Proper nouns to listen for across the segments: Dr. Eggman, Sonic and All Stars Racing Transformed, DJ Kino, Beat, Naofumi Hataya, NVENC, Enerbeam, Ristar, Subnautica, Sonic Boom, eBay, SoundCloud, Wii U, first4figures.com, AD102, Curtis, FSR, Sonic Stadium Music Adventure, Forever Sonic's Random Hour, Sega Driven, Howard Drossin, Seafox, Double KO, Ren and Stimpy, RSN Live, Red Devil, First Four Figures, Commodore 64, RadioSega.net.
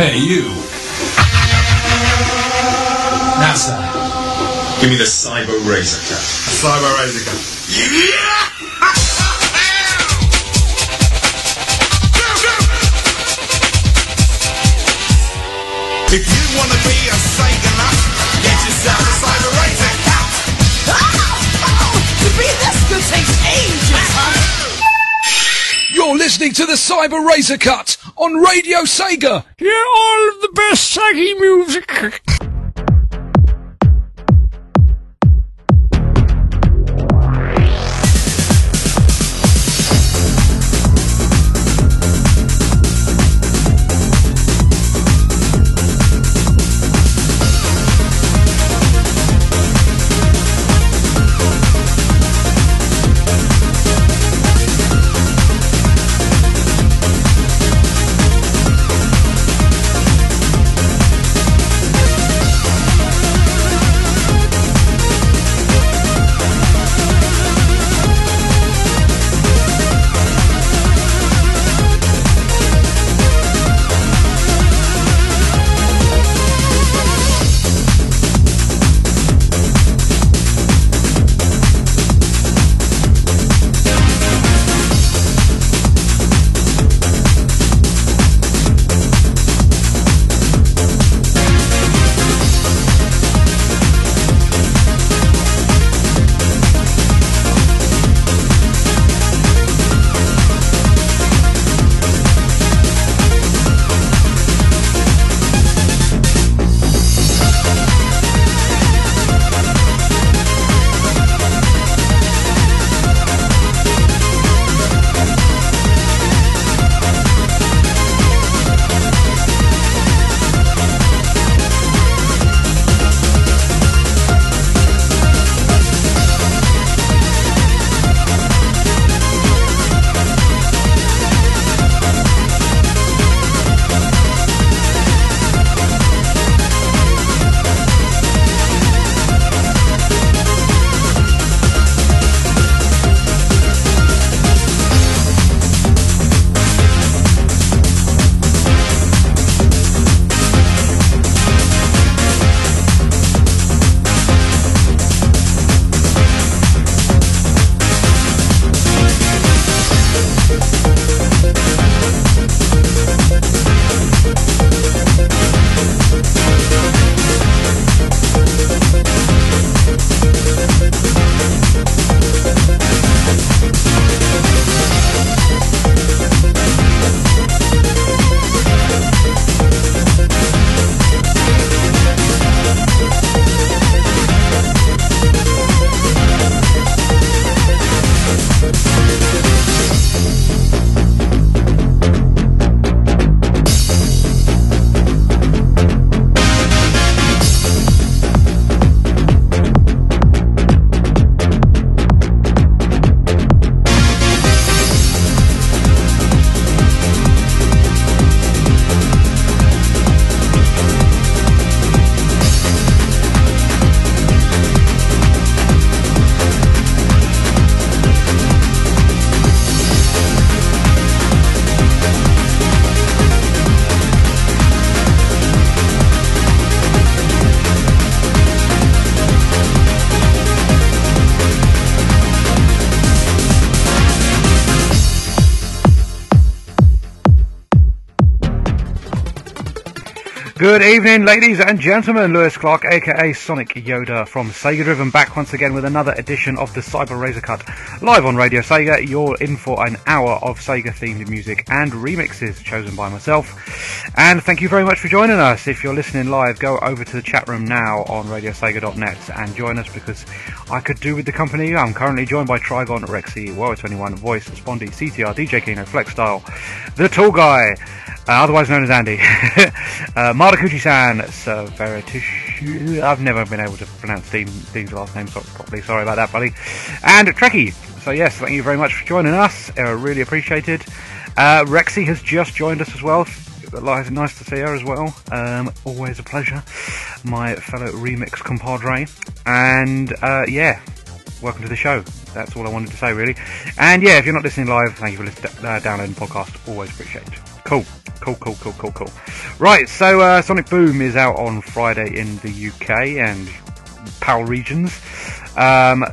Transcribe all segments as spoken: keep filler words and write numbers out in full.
Hey, you. NASA. Give me the Cyber Razor Cut. Cyber Razor Cut. Yeah! If you want to be a Sega nut, get yourself a Cyber Razor Cut. Oh, oh, to be this good takes ages, honey. You're listening to the Cyber Razor Cut on Radio Sega. Hear all of the best Sega music. Good evening, ladies and gentlemen. Lewis Clark, aka Sonic Yoda from Sega Driven, back once again with another edition of the Cyber Razor Cut. Live on Radio Sega, you're in for an hour of Sega-themed music and remixes chosen by myself. And thank you very much for joining us. If you're listening live, go over to the chat room now on radio sega dot net and join us, because I could do with the company. I'm currently joined by Trigon, Rexy, Woa twenty-one, Voice, Spondy, C T R, D J Kino, Flexstyle, The Tall Guy, Uh, otherwise known as Andy, uh, Marakuchi-san, Severitish, I've never been able to pronounce Dean's Dean, last name properly, sorry about that, buddy, and Trekkie. So yes, thank you very much for joining us, uh, really appreciated. Uh, Rexy has just joined us as well, nice to see her as well, um, always a pleasure, my fellow remix compadre, and uh, yeah, welcome to the show. That's all I wanted to say, really. And yeah, if you're not listening live, thank you for listening, uh, downloading the podcast. Always appreciate it. Cool, cool, cool, cool, cool, cool. Right, so uh, Sonic Boom is out on Friday in the U K and P A L regions. Um,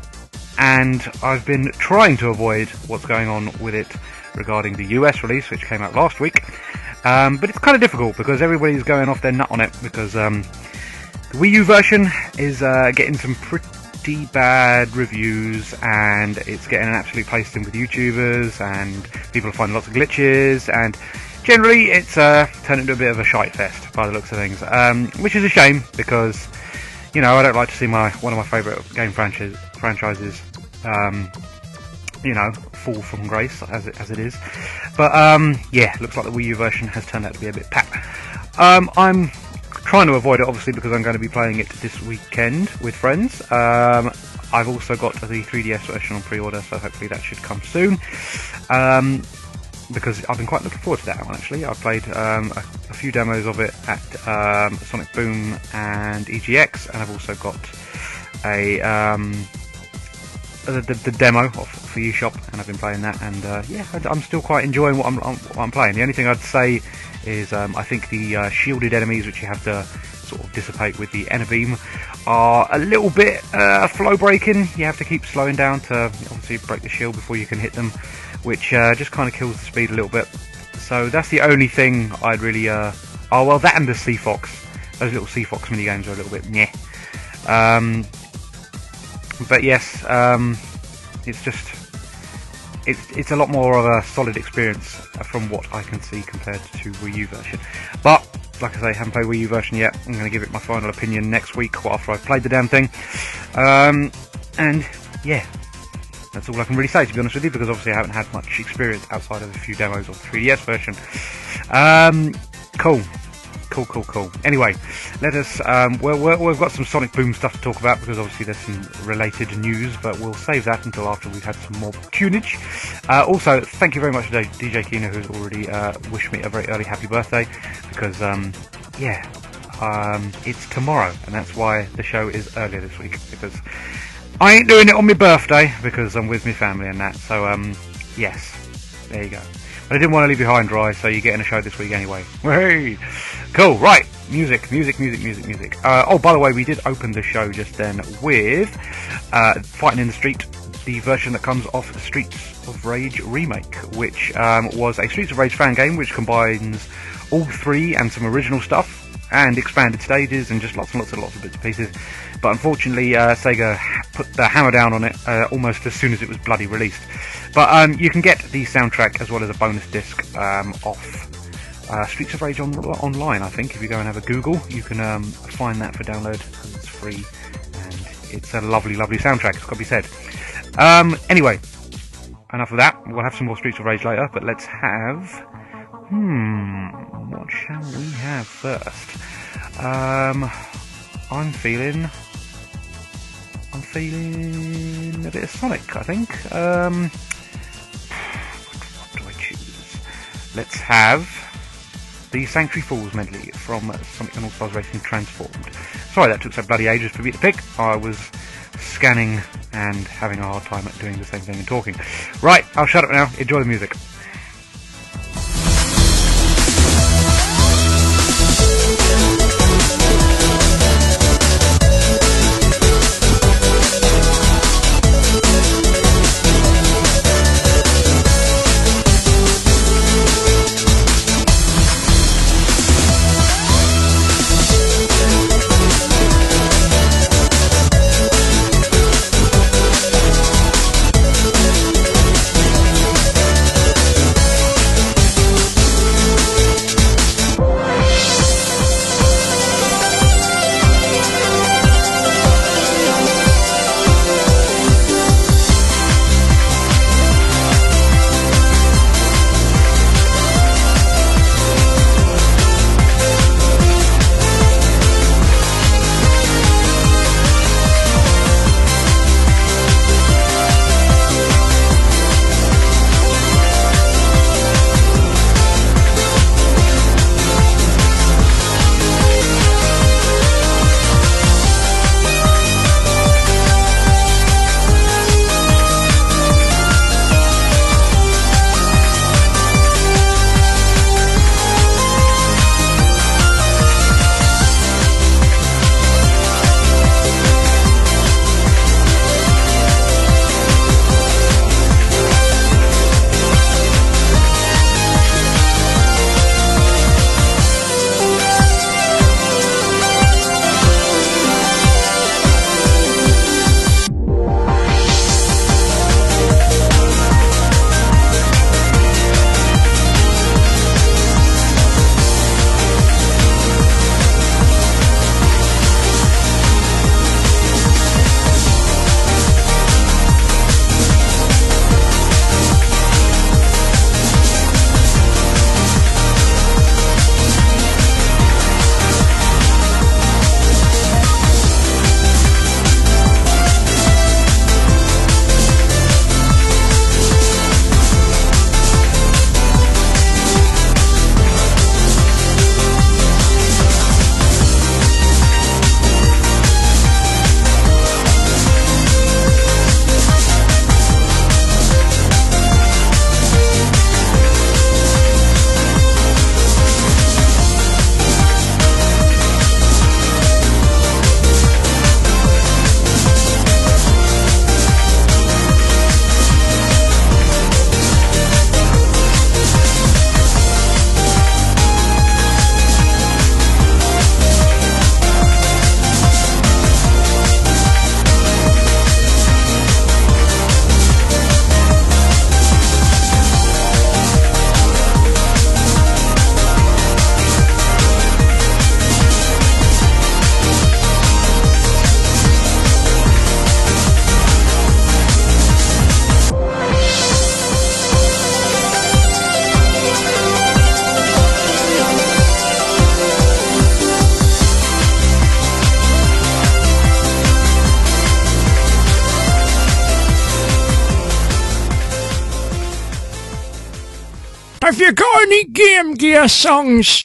and I've been trying to avoid what's going on with it regarding the U S release, which came out last week. Um, but it's kind of difficult because everybody's going off their nut on it because um, the Wii U version is uh, getting some pretty bad reviews, and it's getting an absolute pasting with YouTubers, and people are finding lots of glitches, and generally it's uh, turned into a bit of a shite fest by the looks of things, um, which is a shame because, you know, I don't like to see my one of my favourite game franchise, franchises um, you know, fall from grace as it, as it is. But um, yeah, looks like the Wii U version has turned out to be a bit pat. Um, I'm trying to avoid it, obviously, because I'm going to be playing it this weekend with friends. Um, I've also got the three D S version on pre-order, so hopefully that should come soon. Um, because I've been quite looking forward to that one, actually. I've played um, a, a few demos of it at um, Sonic Boom and E G X, and I've also got a... Um, The, the, the demo of, for eShop, and I've been playing that, and uh, yeah, I, I'm still quite enjoying what I'm, I'm, what I'm playing. The only thing I'd say is um, I think the uh, shielded enemies, which you have to sort of dissipate with the Enerbeam, are a little bit uh, flow breaking. You have to keep slowing down to obviously break the shield before you can hit them, which uh, just kind of kills the speed a little bit. So that's the only thing I'd really... Uh... Oh, well, that and the Seafox. Those little Seafox minigames are a little bit meh. Um... But yes, um, it's just, it's it's a lot more of a solid experience from what I can see compared to Wii U version. But, like I say, haven't played Wii U version yet. I'm going to give it my final opinion next week after I've played the damn thing. Um, and, yeah, that's all I can really say, to be honest with you, because obviously I haven't had much experience outside of a few demos of the three D S version. Um, cool. Cool, cool, cool. Anyway, let us. Um, we're, we're, we've got some Sonic Boom stuff to talk about because obviously there's some related news, but we'll save that until after we've had some more tunage. Uh, also, thank you very much to D J Kino, who's already uh, wished me a very early happy birthday because, um, yeah, um, it's tomorrow, and that's why the show is earlier this week because I ain't doing it on my birthday because I'm with my family and that. So, um, yes, there you go. But I didn't want to leave you high and dry, so you're getting a show this week anyway. Whey! Cool, right. Music, music, music, music, music. Uh, oh, by the way, we did open the show just then with uh, Fighting in the Street, the version that comes off Streets of Rage Remake, which um, was a Streets of Rage fan game which combines all three and some original stuff and expanded stages and just lots and lots and lots of bits and pieces. But unfortunately, uh, Sega put the hammer down on it uh, almost as soon as it was bloody released. But um, you can get the soundtrack as well as a bonus disc um, off uh, Streets of Rage on, online, I think. If you go and have a Google, you can um, find that for download. It's free, and it's a lovely, lovely soundtrack, it's got to be said. Um, anyway, enough of that. We'll have some more Streets of Rage later, but let's have... Hmm... What shall we have first? Um... I'm feeling... I'm feeling a bit of Sonic, I think. Um, what do I choose? Let's have the Sanctuary Falls medley from Sonic and All Stars Racing Transformed. Sorry that took so bloody ages for me to pick. I was scanning and having a hard time at doing the same thing and talking. Right, I'll shut up now. Enjoy the music. many Game Gear songs.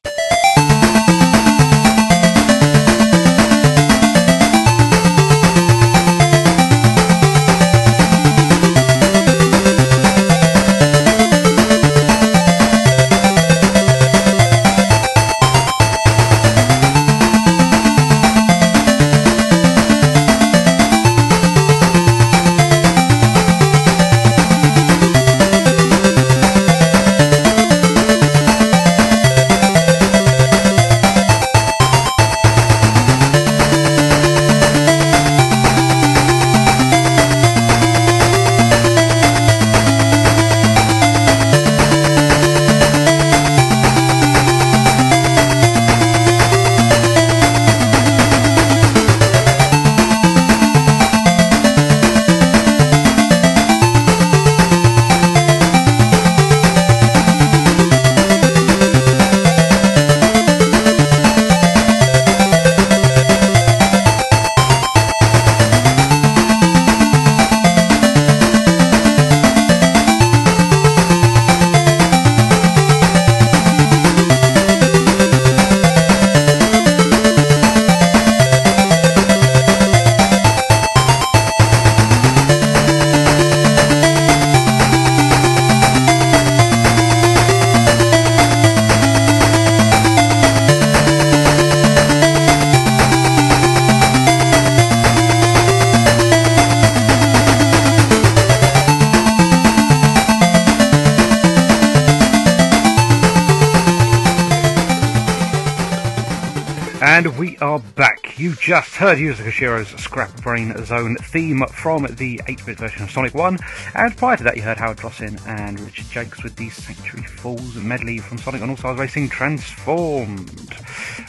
Just heard Yuzo Koshiro's Scrap Brain Zone theme from the eight-bit version of Sonic one, and prior to that you heard Howard Drossin and Richard Jakes with the Sanctuary Falls medley from Sonic and All Stars Racing Transformed,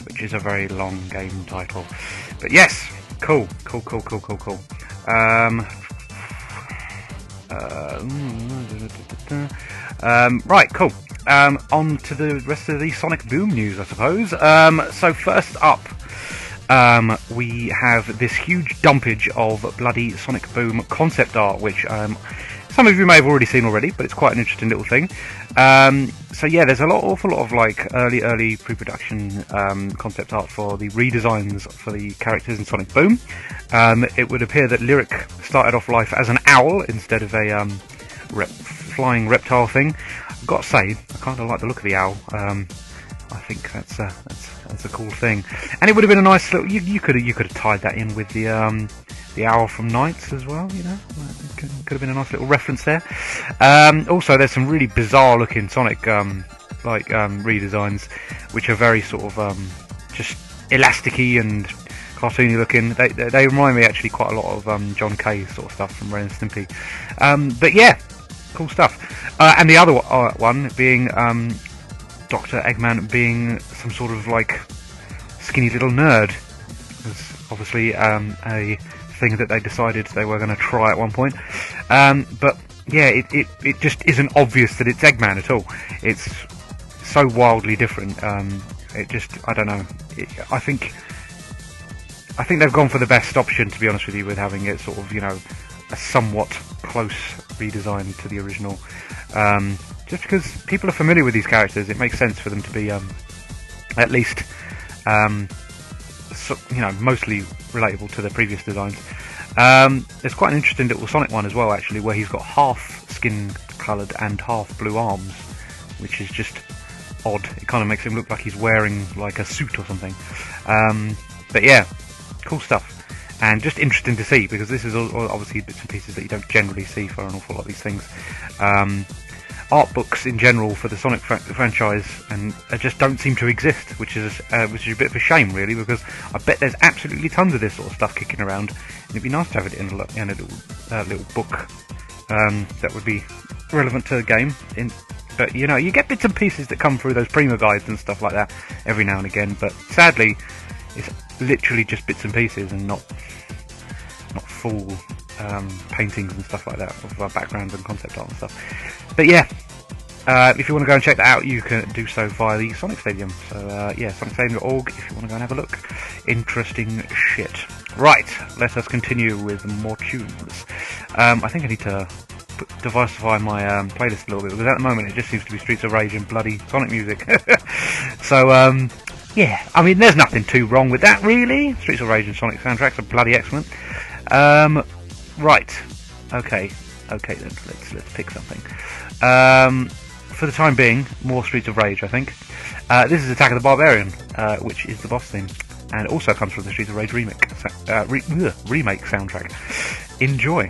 which is a very long game title. But yes, cool, cool, cool, cool, cool, cool. Um, uh, um, right, cool. Um, on to the rest of the Sonic Boom news, I suppose. Um, so first up, Um, we have this huge dumpage of bloody Sonic Boom concept art, which um, some of you may have already seen already, but it's quite an interesting little thing. Um, so yeah, there's a lot, awful lot of like early, early pre-production um, concept art for the redesigns for the characters in Sonic Boom. Um, it would appear that Lyric started off life as an owl instead of a um, rep- flying reptile thing. I've got to say, I kind of like the look of the owl. Um, I think that's uh, that's that's a cool thing, and it would have been a nice little. You, you could you could have tied that in with the um, the owl from Nights as well. You know, it could, could have been a nice little reference there. Um, also, there's some really bizarre looking Sonic um, like um, redesigns, which are very sort of um, just elasticy and cartoony looking. They, they they remind me actually quite a lot of um, John K. sort of stuff from Ren and Stimpy. Um, but yeah, cool stuff. Uh, and the other one being. Um, Doctor Eggman being some sort of like skinny little nerd. It's obviously um, a thing that they decided they were going to try at one point. Um, but yeah, it, it, it just isn't obvious that it's Eggman at all. It's so wildly different. Um, it just, I don't know. It, I think I think they've gone for the best option, to be honest with you, with having it sort of, you know, a somewhat close redesign to the original. Um, Just because people are familiar with these characters, it makes sense for them to be um, at least, um, so, you know, mostly relatable to their previous designs. Um, there's quite an interesting little Sonic one as well, actually, where he's got half skin-coloured and half blue arms, which is just odd. It kind of makes him look like he's wearing like a suit or something. Um, but yeah, cool stuff. And just interesting to see, because this is obviously bits and pieces that you don't generally see for an awful lot of these things. Um, art books in general for the Sonic fr- franchise and uh, just don't seem to exist, which is uh, which is a bit of a shame, really, because I bet there's absolutely tons of this sort of stuff kicking around, and it'd be nice to have it in a, in a little, uh, little book um, that would be relevant to the game. In, but, you know, you get bits and pieces that come through those Prima guides and stuff like that every now and again, but sadly, it's literally just bits and pieces and not not full um, paintings and stuff like that of uh, backgrounds and concept art and stuff. But yeah, uh, if you want to go and check that out, you can do so via the Sonic Stadium. So uh, yeah, Sonic Stadium dot org if you want to go and have a look. Interesting shit. Right, let us continue with more tunes. Um, I think I need to diversify my um, playlist a little bit, because at the moment it just seems to be Streets of Rage and bloody Sonic music. So, um, yeah, I mean, there's nothing too wrong with that, really. Streets of Rage and Sonic soundtracks are bloody excellent. Um, right, okay, okay then, let's let's pick something. Um, for the time being, more Streets of Rage, I think. Uh, this is Attack of the Barbarian, uh, which is the boss theme, and also comes from the Streets of Rage remake, uh, re- ugh, remake soundtrack. Enjoy.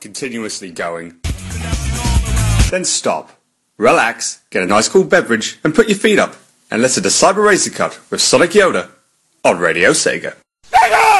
Continuously going. Then stop, relax, get a nice cool beverage, and put your feet up, and listen to Cyber Razor Cut with Sonic Yoda on Radio Sega. SEGA!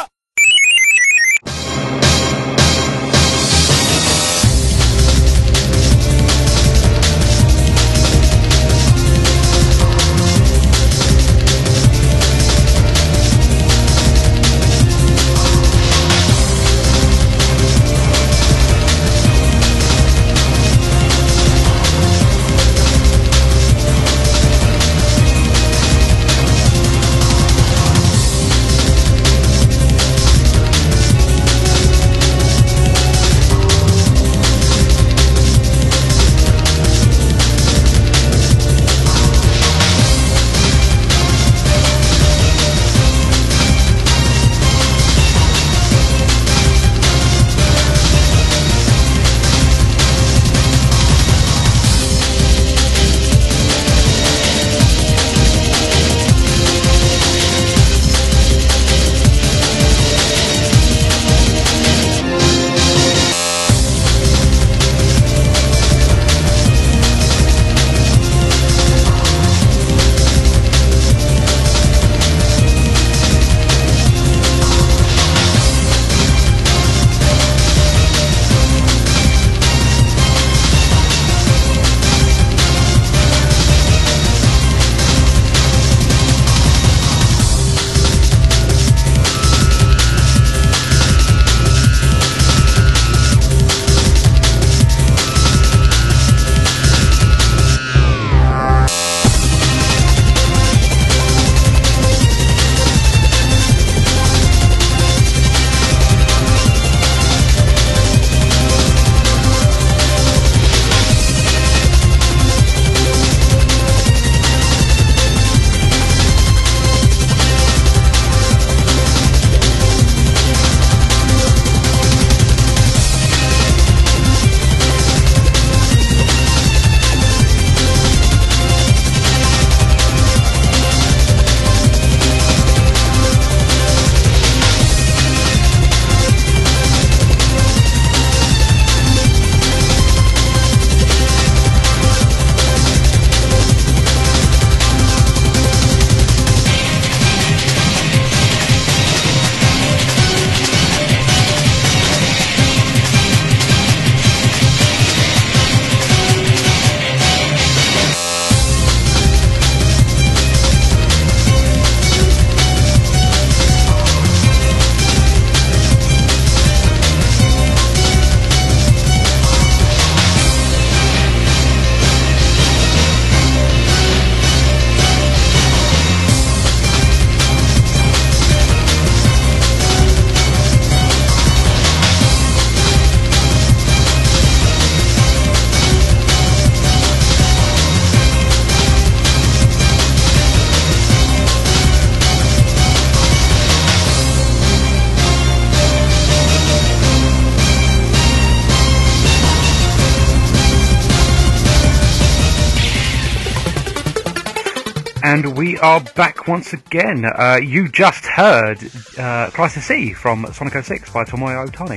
and we are back once again. Uh, you just heard uh, Crisis C from Sonic oh six by Tomoyo Otani.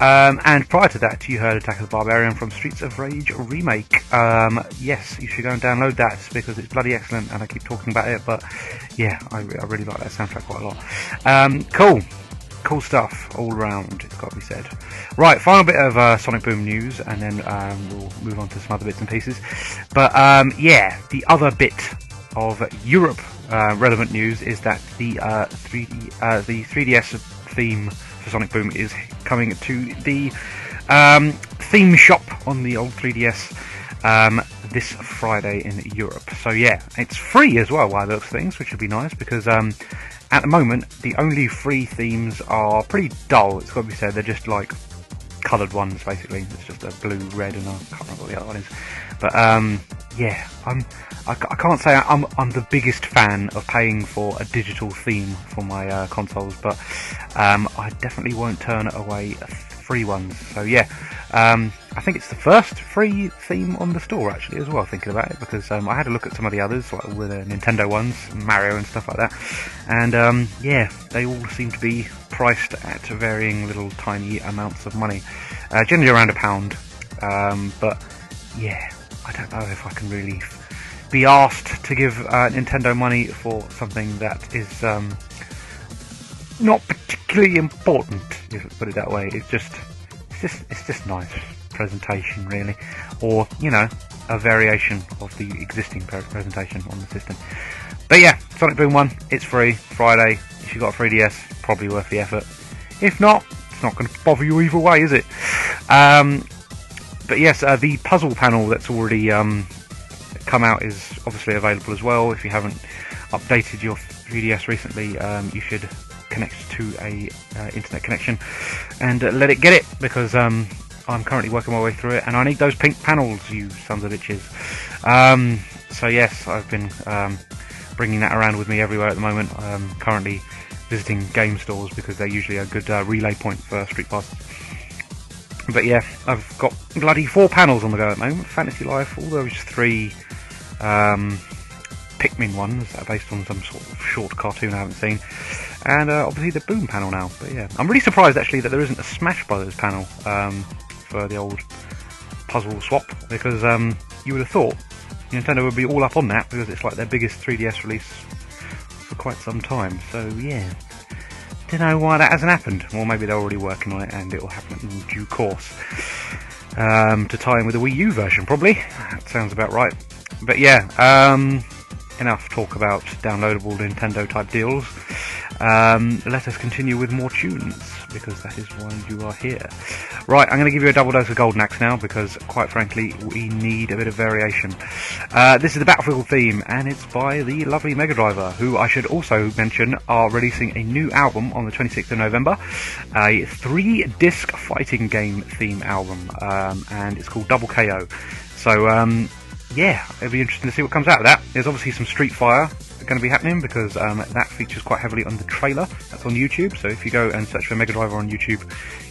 Um, and prior to that, you heard Attack of the Barbarian from Streets of Rage Remake. Um, yes, you should go and download that because it's bloody excellent and I keep talking about it, but yeah, I, re- I really like that soundtrack quite a lot. Um, cool. Cool stuff all round, it's got to be said. Right, final bit of uh, Sonic Boom news, and then um, we'll move on to some other bits and pieces. But um, yeah, the other bit of Europe uh, relevant news is that the uh, three D, uh, the three D S theme for Sonic Boom is coming to the um, theme shop on the old three D S um, this Friday in Europe. So yeah, it's free as well by the looks of things, which would be nice because. Um, At the moment, the only free themes are pretty dull, it's got to be said. They're just like coloured ones, basically. It's just a blue, red, and I can't remember what the other one is. But um, yeah, I'm, I, I can't say I'm, I'm the biggest fan of paying for a digital theme for my uh, consoles, but um, I definitely won't turn away free ones. So yeah, um, I think it's the first free theme on the store, actually, as well, thinking about it, because um, I had a look at some of the others, like all the Nintendo ones, Mario and stuff like that, and um, yeah, they all seem to be priced at varying little tiny amounts of money, uh, generally around a pound, um, but yeah, I don't know if I can really be asked to give uh, Nintendo money for something that is um, not particularly important, if I put it that way. It's just, it's just, it's just nice presentation, really, or you know, a variation of the existing presentation on the system. But yeah, Sonic Boom one, it's free Friday. If you've got a three D S, probably worth the effort. If not, it's not going to bother you either way, is it? Um, but yes, uh, the puzzle panel that's already um, come out is obviously available as well. If you haven't updated your three D S recently, um, you should connect to a uh, internet connection and uh, let it get it, because um, I'm currently working my way through it and I need those pink panels, you sons of bitches. Um, so yes, I've been um, bringing that around with me everywhere at the moment. I'm currently visiting game stores because they're usually a good uh, relay point for street passes. But yeah, I've got bloody four panels on the go at the moment. Fantasy Life, all those three um, Pikmin ones that are based on some sort of short cartoon I haven't seen. And uh, obviously the Boom panel now. But yeah, I'm really surprised actually that there isn't a Smash Brothers panel um, for the old puzzle swap, because um, you would have thought Nintendo would be all up on that, because it's like their biggest three D S release for quite some time. So yeah, don't know why that hasn't happened. Or well, maybe they're already working on it and it will happen in due course. Um, to tie in with the Wii U version, probably. That sounds about right. But yeah, um, enough talk about downloadable Nintendo type deals. Um, let us continue with more tunes, because that is why you are here. Right, I'm going to give you a double dose of Golden Axe now, because quite frankly, we need a bit of variation. Uh, this is the Battlefield theme, and it's by the lovely Mega Driver, who I should also mention are releasing a new album on the twenty-sixth of November, a three-disc fighting game theme album, um, and it's called Double K O. So, um, yeah, it'll be interesting to see what comes out of that. There's obviously some Street Fire going to be happening, because um, that features quite heavily on the trailer that's on YouTube, so if you go and search for Mega Driver on YouTube,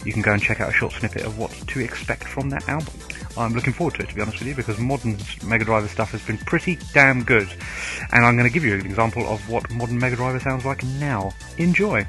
you can go and check out a short snippet of what to expect from that album. I'm looking forward to it, to be honest with you, because modern Mega Driver stuff has been pretty damn good, and I'm going to give you an example of what modern Mega Driver sounds like now. Enjoy!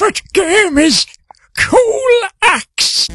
favorite game is Cool Axe.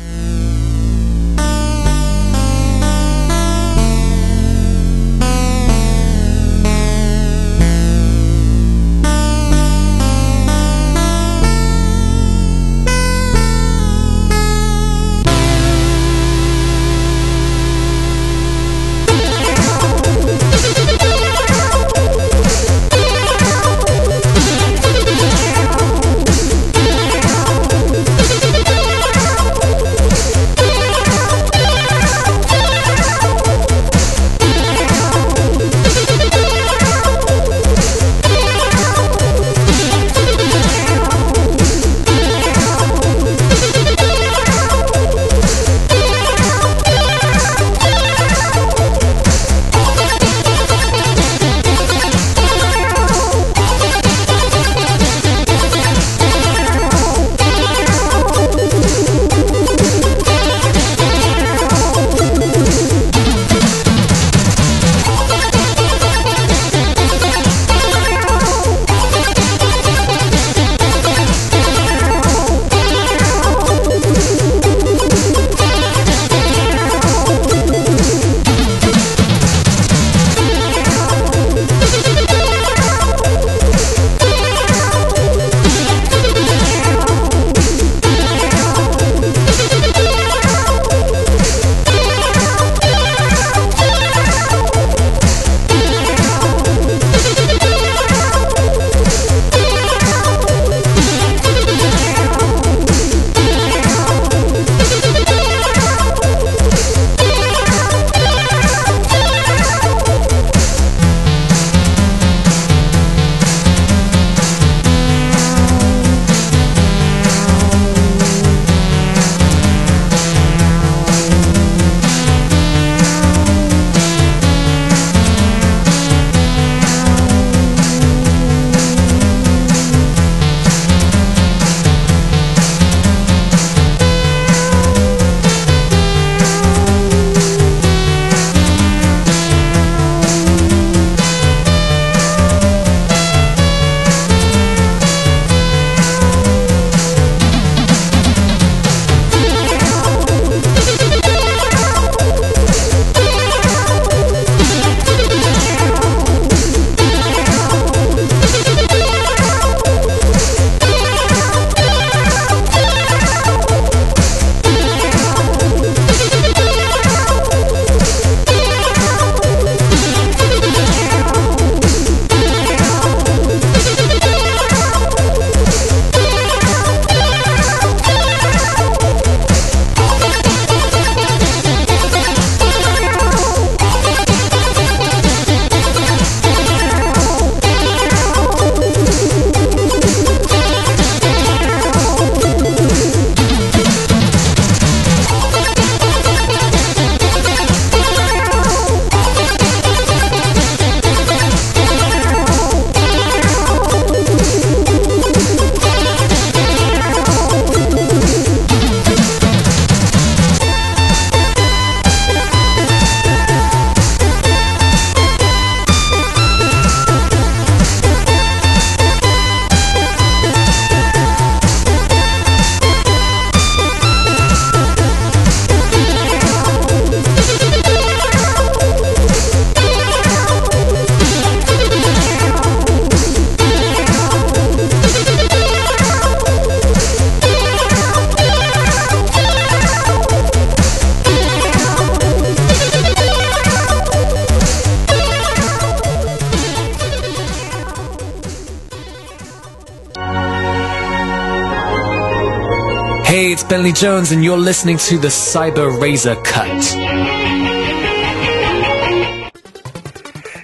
Hey, it's Bentley Jones, and you're listening to the Cyber Razor Cut.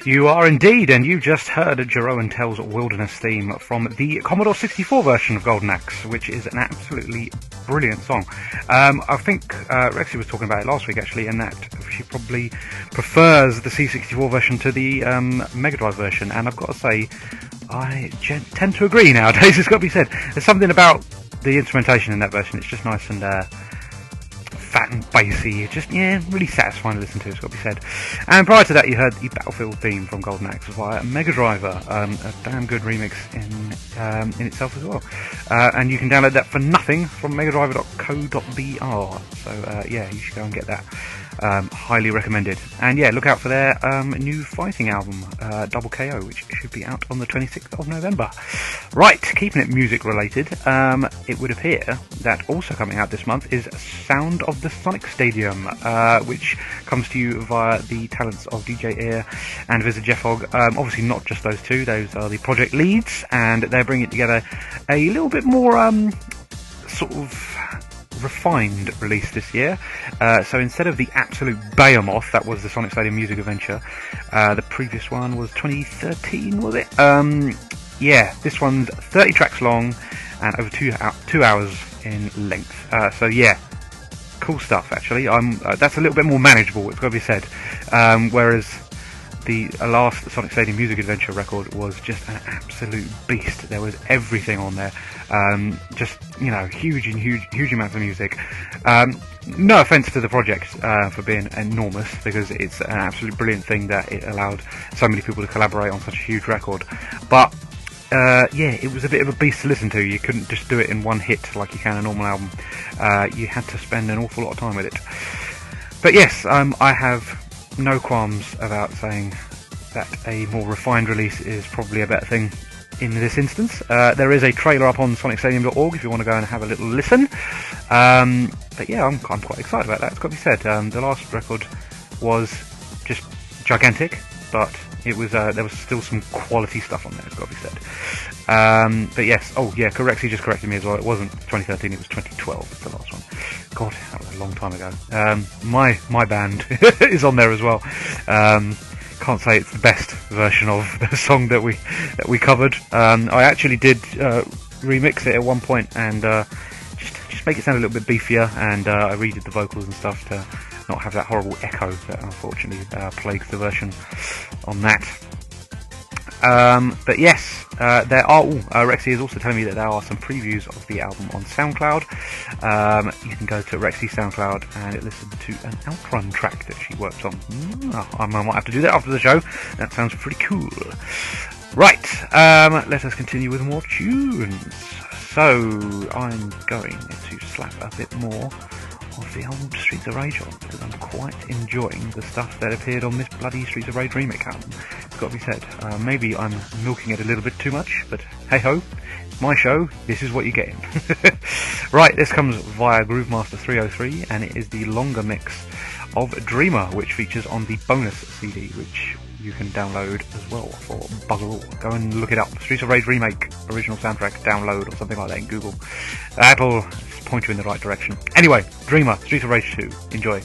You are indeed, and you just heard Jerome Tell's Wilderness theme from the Commodore sixty-four version of Golden Axe, which is an absolutely brilliant song. Um, I think uh, Rexy was talking about it last week, actually, and that she probably prefers the C sixty-four version to the um, Mega Drive version, and I've got to say, I gen- tend to agree nowadays, it's got to be said. There's something about the instrumentation in that version, it's just nice and uh, fat and bassy, just, yeah, really satisfying to listen to, it's got to be said. And prior to that, you heard the Battlefield theme from Golden Axe via Mega Driver, um, a damn good remix in um, in itself as well. Uh, and you can download that for nothing from mega driver dot co dot b r, so uh, yeah, you should go and get that. Um, highly recommended. And yeah, look out for their um, new fighting album, uh, Double K O, which should be out on the twenty-sixth of November. Right, keeping it music related, um, it would appear that also coming out this month is Sound of the Sonic Stadium, uh, which comes to you via the talents of D J Air and Visor Jeff Hogg. Um, obviously not just those two, those are the project leads, and they're bringing together a little bit more um, sort of refined release this year. Uh, so instead of the absolute behemoth that was the Sonic Stadium Music Adventure, uh, the previous one was twenty thirteen, was it? Um, yeah, this one's thirty tracks long and over two, two hours in length. Uh, so yeah, cool stuff actually. I'm uh, that's a little bit more manageable, it's got to be said. Um, whereas the last Sonic Stadium Music Adventure record was just an absolute beast. There was everything on there. Um, just, you know, huge and huge, huge amounts of music. Um, no offence to the project uh, for being enormous, because it's an absolute brilliant thing that it allowed so many people to collaborate on such a huge record. But, uh, yeah, it was a bit of a beast to listen to. You couldn't just do it in one hit like you can a normal album. Uh, you had to spend an awful lot of time with it. But yes, um, I have no qualms about saying that a more refined release is probably a better thing in this instance. Uh, there is a trailer up on Sonic Stadium dot org if you want to go and have a little listen. Um, but yeah, I'm, I'm quite excited about that, it's got to be said. Um, the last record was just gigantic, but it was uh, there was still some quality stuff on there, it's got to be said. Um, but yes, oh yeah, correctly just corrected me as well. It wasn't twenty thirteen, it was twenty twelve, the last one. God, that was a long time ago. Um, my my band is on there as well. Um, can't say it's the best version of the song that we that we covered. Um, I actually did uh, remix it at one point and uh, just just make it sound a little bit beefier, and uh, I redid the vocals and stuff to not have that horrible echo that unfortunately uh, plagues the version on that. Um, but yes, uh, there are, ooh, uh, Rexy is also telling me that there are some previews of the album on SoundCloud. Um, you can go to Rexy's SoundCloud and listen to an Outrun track that she worked on. Mm, I might have to do that after the show, that sounds pretty cool. Right, um, let us continue with more tunes. So, I'm going to slap a bit more of the old Streets of Rage on, because I'm quite enjoying the stuff that appeared on this bloody Streets of Rage remake album, it's got to be said. Uh, maybe I'm milking it a little bit too much, but hey ho, it's my show, this is what you're getting. Right, this comes via Groovemaster three oh three, and it is the longer mix of Dreamer, which features on the bonus C D, which you can download as well for bugger all. Go and look it up, Streets of Rage remake original soundtrack download or something like that in Google. That'll point you in the right direction. Anyway, Dreamer, Streets of Rage two, enjoy.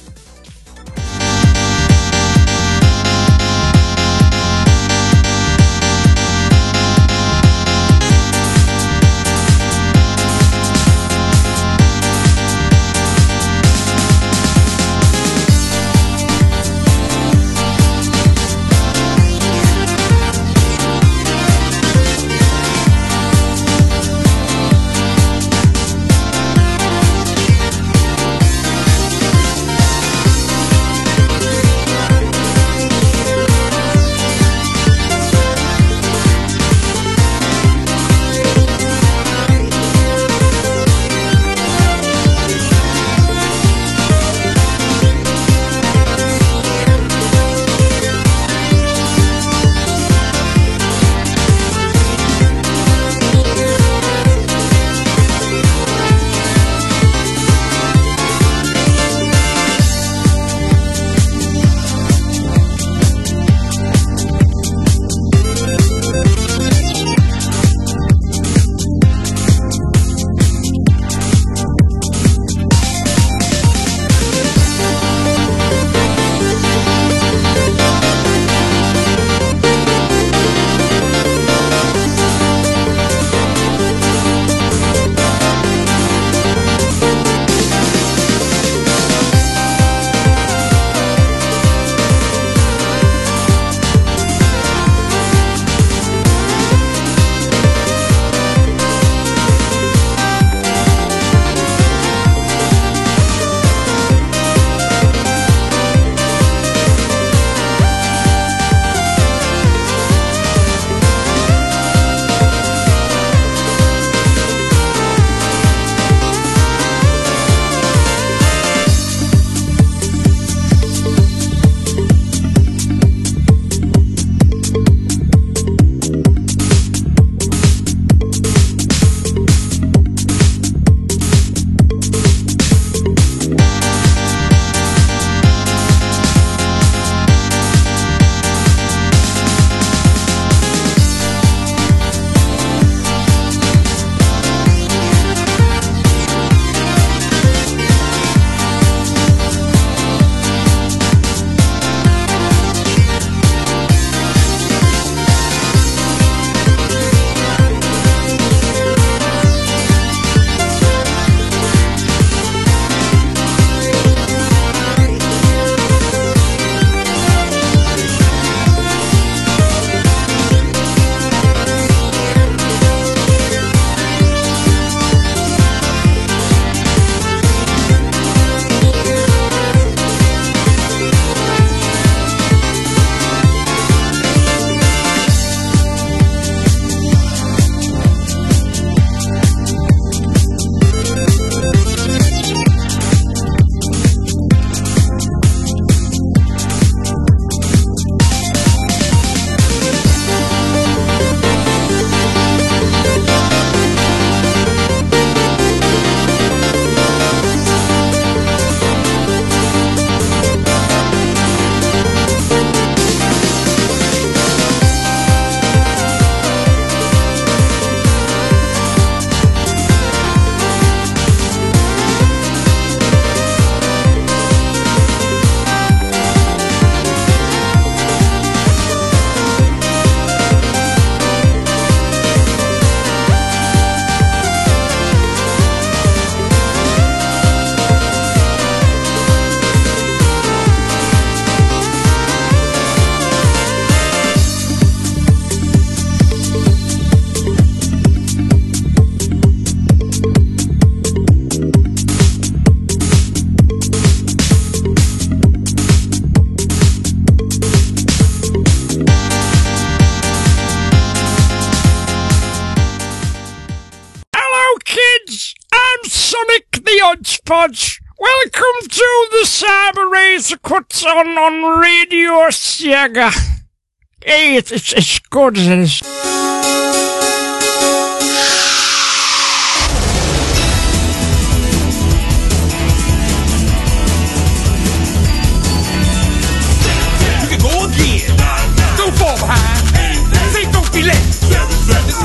Podge. Welcome to the Cyber Razor Cut on, on Radio Sega. Hey, it's, it's, it's good as it is.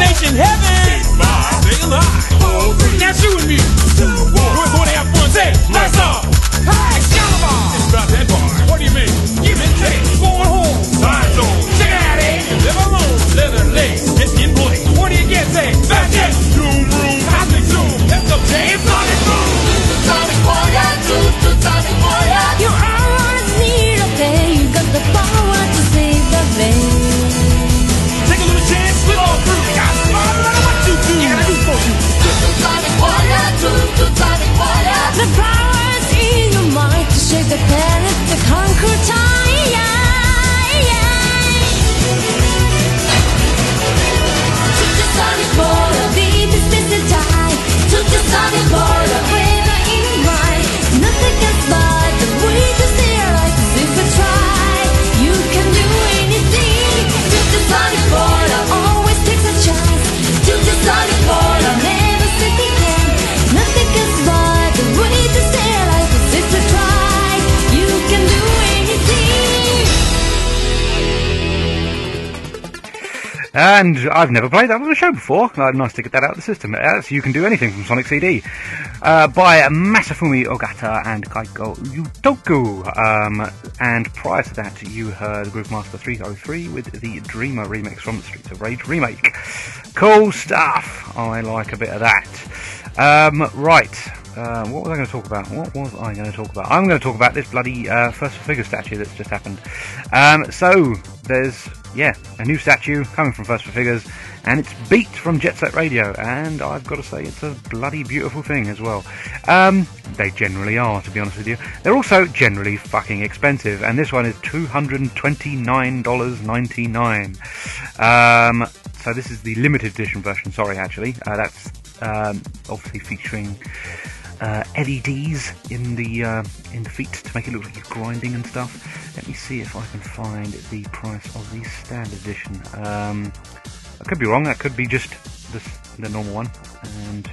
Nation heaven, stay alive. Now you and me, we're going to have fun. Say, nice off. Hi, Excalibur. It's about that bar. What do you mean? Give and take. Going home. Side zone. Check it out, eh? Live alone. Leather lace. It's in place. What do you get? Say, that's it. Doom room. Cosmic zoom. That's the J. It's Sonic Boom. Sonic Voyage. Sonic Voyage. You're all I need, okay? You got the power to save the day. The power's in your mind to shake the planet, to conquer time. To the Sonic border, deep is this the time. To the Sonic border, forever in mind. Nothing can stop the way to stay alive. If you try, you can do anything. To the Sonic border, always takes a chance. To the Sonic border, never say again. Nothing can stop. And I've never played that on the show before. Nice to get that out of the system. That's You Can Do Anything from Sonic C D, uh, by Masafumi Ogata and Kaiko Utoku. Um, and prior to that, you heard Groove Master three oh three with the Dreamer remix from the Streets of Rage remake. Cool stuff. I like a bit of that. Um, right. Uh, what was I going to talk about? What was I going to talk about? I'm going to talk about this bloody uh, First Figure statue that's just happened. Um, so, there's, yeah, a new statue coming from First Four Figures, and it's Beat from Jet Set Radio, and I've got to say it's a bloody beautiful thing as well. Um, they generally are, to be honest with you. They're also generally fucking expensive, and this one is two hundred twenty-nine dollars and ninety-nine cents. Um, so this is the limited edition version, sorry, actually. Uh, that's um, obviously featuring... Uh, L E Ds in the uh, in the feet to make it look like you're grinding and stuff. Let me see if I can find the price of the standard edition. Um, I could be wrong. That could be just the, the normal one. And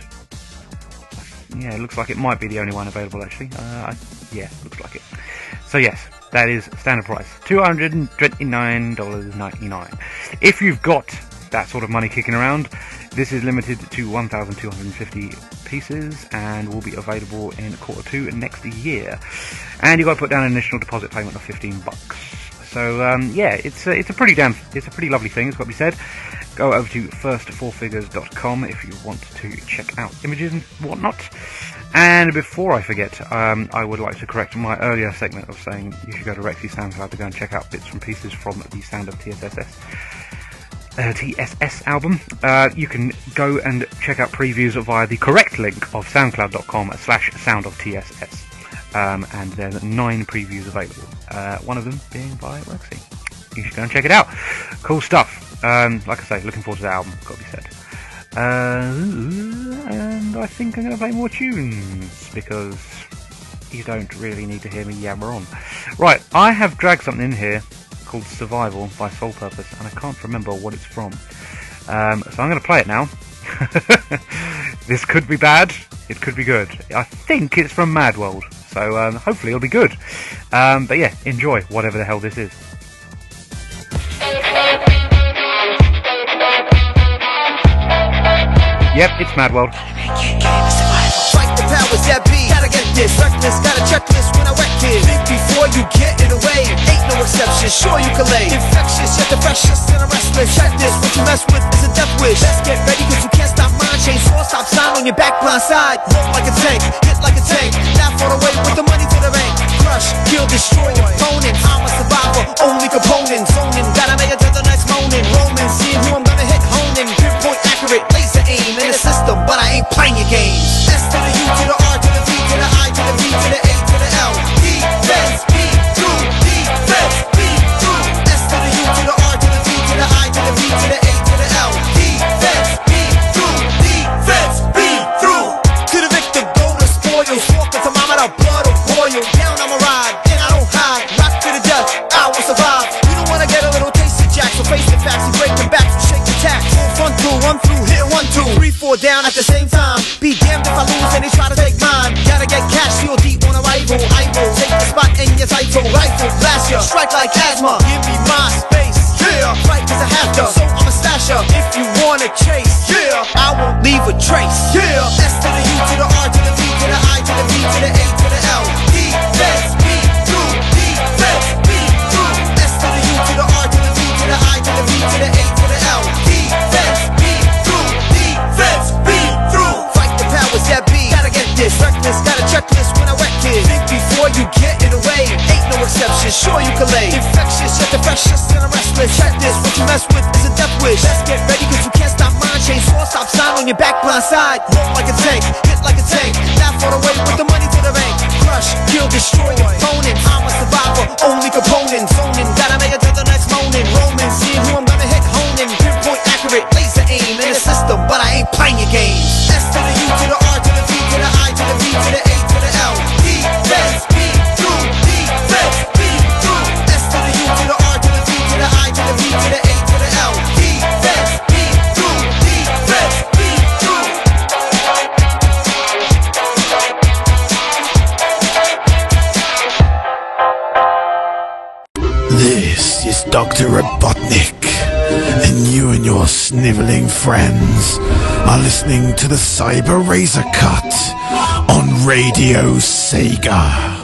yeah, it looks like it might be the only one available actually. Uh, I, yeah, looks like it. So yes, that is standard price, two hundred twenty-nine dollars and ninety-nine cents. If you've got that sort of money kicking around, this is limited to one thousand two hundred fifty pieces and will be available in quarter two next year. And you've got to put down an initial deposit payment of fifteen bucks. So um, yeah, it's a, it's a pretty damn, it's a pretty lovely thing. It's got to be said. Go over to first four figures dot com if you want to check out images and whatnot. And before I forget, um, I would like to correct my earlier segment of saying you should go to Rexy SoundCloud to go and check out bits and pieces from the Sound of T S S. Uh, T S S album. Uh, you can go and check out previews via the correct link of soundcloud dot com slash sound of T S S. Um, and there's nine previews available. Uh, one of them being by Rexy. You should go and check it out. Cool stuff. Um, like I say, looking forward to the album, gotta be said. Uh, and I think I'm going to play more tunes because you don't really need to hear me yammer on. Right, I have dragged something in here called Survival by Soul Purpose, and I can't remember what it's from. Um, so I'm going to play it now. This could be bad, it could be good. I think it's from Mad World, so um, hopefully it'll be good. Um, but yeah, enjoy whatever the hell this is. Yep, it's Mad World. Strike the powers that be. Gotta get this, reckless, gotta check this when I wreck this. Think before you get in the way. Ain't no exception, sure you can lay. Infectious, yet the freshest and the restless. Check this, what you mess with is a death wish. Let's get ready, cause you can't stop mine. Chainsaw, stop sign on your back, blind side. Look like a tank, hit like a tank. Laugh on the way with the money to the bank. Crush, kill, destroy your opponent. I'm a survivor, only component. Zoning, gotta make it till the next morning. Roman, seeing who I'm gonna hit, honing. Pinpoint accurate, laser aim in the system, but I ain't playing your games. S to the U to the R to the V to the I to the V to the A to the L. Defense, be true. Defense, be true. S to the U to the R to the V to the I to the V to the A to the L. Defense, be true. Defense, be through. To the victor, go to spoils. Walk the ya, strike like asthma. Give me my space, yeah, right cause I have to. So I'ma stash ya, if you wanna chase, yeah, I won't leave a trace, yeah. S to the U to the R to the V to the I to the V to the A to the L. Defense, B through, defense, B through. S to the U to the R to the V to the I to the V to the A to the L. Defense, B through, defense, B through. Fight the powers that be, gotta get this, reckless, gotta check this when I wreck it. Think before you get it away, ain't no exception, sure you can lay. Infectious, yet the freshest and the restless. Check this, what you mess with is a death wish. Let's get ready cause you can't stop mine. Chainsaw stop sign on your back blind side. Walk like a tank, hit like a tank. Laugh all the way, put the money to the bank. Crush, kill, destroy your opponent. I'm a survivor, only component. Zoning, gotta make it till the next morning. Roman, seeing who I'm gonna hit, honing. Pinpoint accurate, laser aim. In a system, but I ain't playing your game. S to the U to the R to the V to the I to the V to the A to the L. Defense, B through, defense, B through. S to the U to the R to the V to the I to the V to the A to the L. Defense, B through, defense, B through. This is Doctor Robotnik, and you and your sniveling friends are listening to the Cyber Razor Cut on Radio Sega.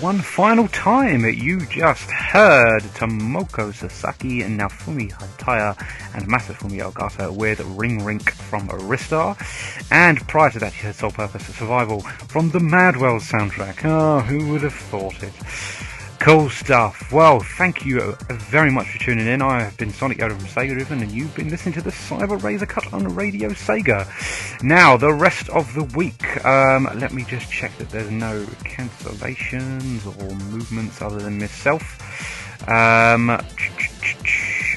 One final time, you just heard Tomoko Sasaki, Naofumi Hataya, and Masafumi Ogata with Ring Rink from Ristar. And prior to that, you heard Sole Purpose of Survival from the Mad World soundtrack. Oh, who would have thought it? Cool stuff. Well, thank you very much for tuning in. I have been Sonic Yoda from Sega Driven, and you've been listening to the Cyber Razor Cut on Radio Sega. Now, the rest of the week. Um, let me just check that there's no cancellations or movements other than myself. Um,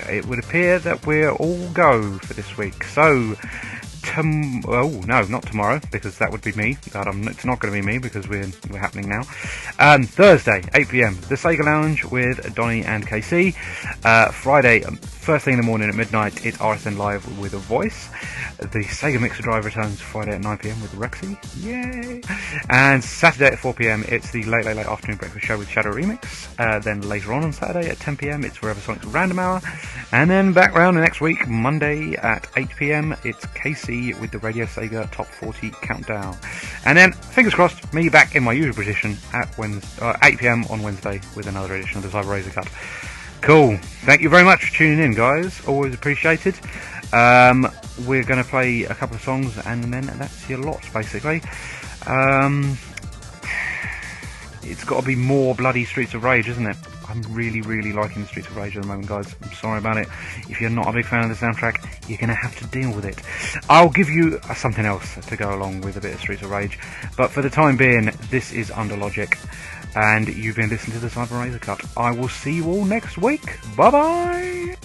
it would appear that we're all go for this week. So, tom- oh no, not tomorrow, because that would be me. God, I'm, it's not going to be me because we're we're happening now. Um, Thursday, eight p m, the Sega Lounge with Donnie and K C. Uh, Friday, first thing in the morning at midnight, it's R S N Live with a voice. The Sega Mixer Drive returns Friday at nine p m with Rexy. Yay! And Saturday at four p m, it's the Late Late Late Afternoon Breakfast Show with Shadow Remix. Uh, then later on on Saturday at ten p m, it's Forever Sonic's Random Hour. And then back round the next week, Monday at eight p m, it's K C with the Radio Sega Top forty Countdown. And then, fingers crossed, me back in my usual position at Wednesday, uh, eight p m on Wednesday with another edition of the Cyber Razor Cut. Cool. Thank you very much for tuning in, guys. Always appreciated. Um, we're going to play a couple of songs, and then that's your lot, basically. Um, it's got to be more bloody Streets of Rage, isn't it? I'm really, really liking the Streets of Rage at the moment, guys. I'm sorry about it. If you're not a big fan of the soundtrack, you're going to have to deal with it. I'll give you something else to go along with a bit of Streets of Rage, but for the time being, this is Under Logic, and you've been listening to the Cyber Razor Cut. I will see you all next week. Bye-bye!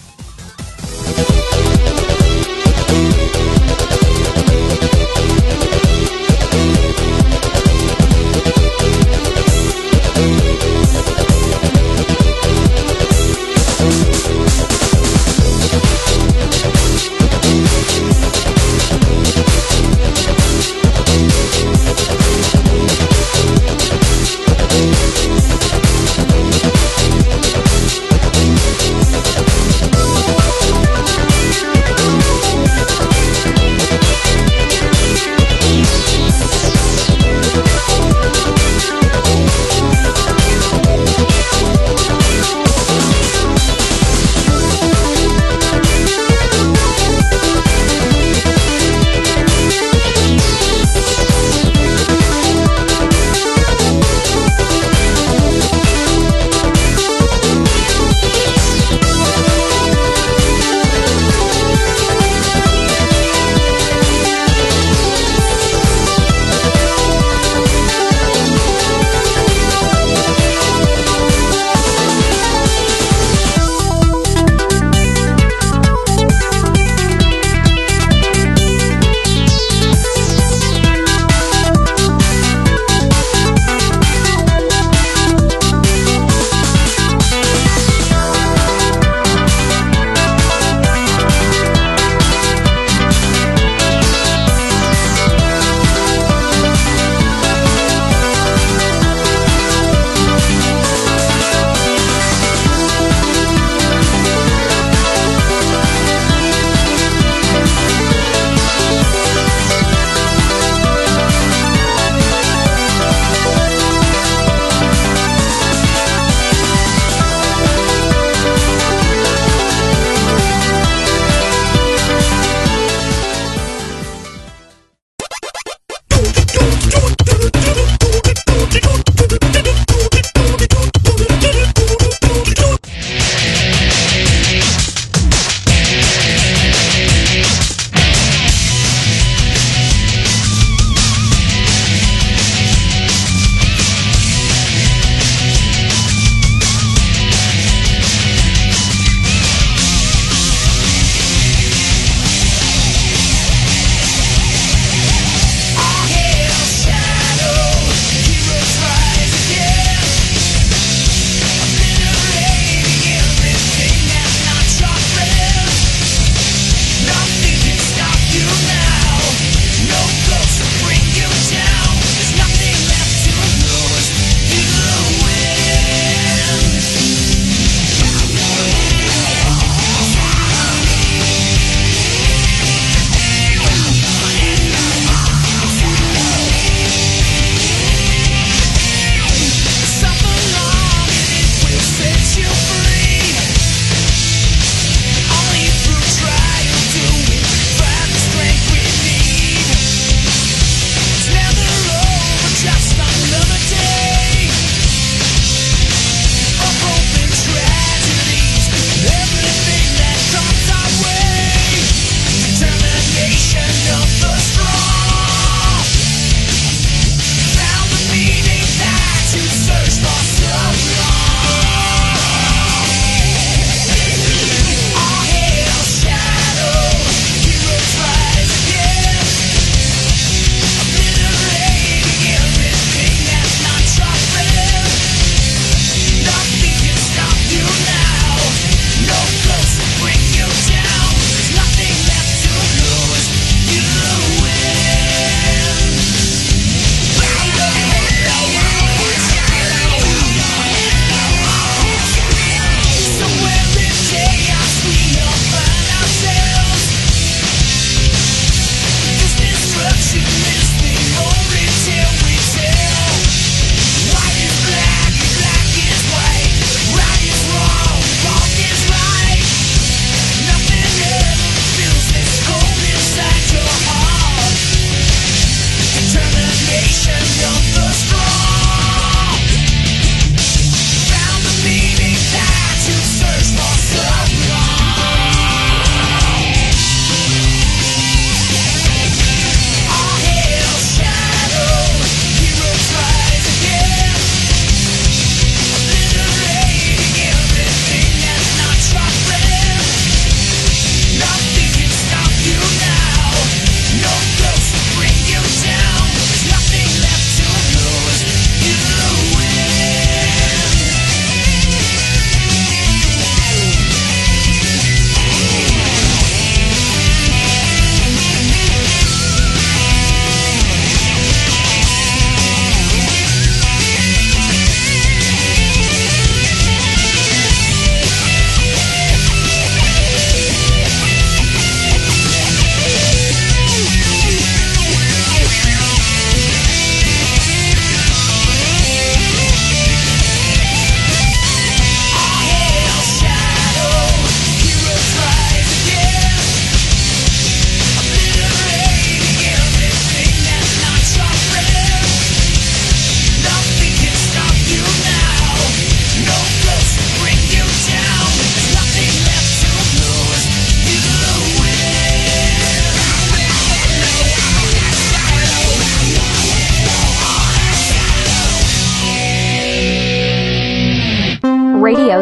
Radio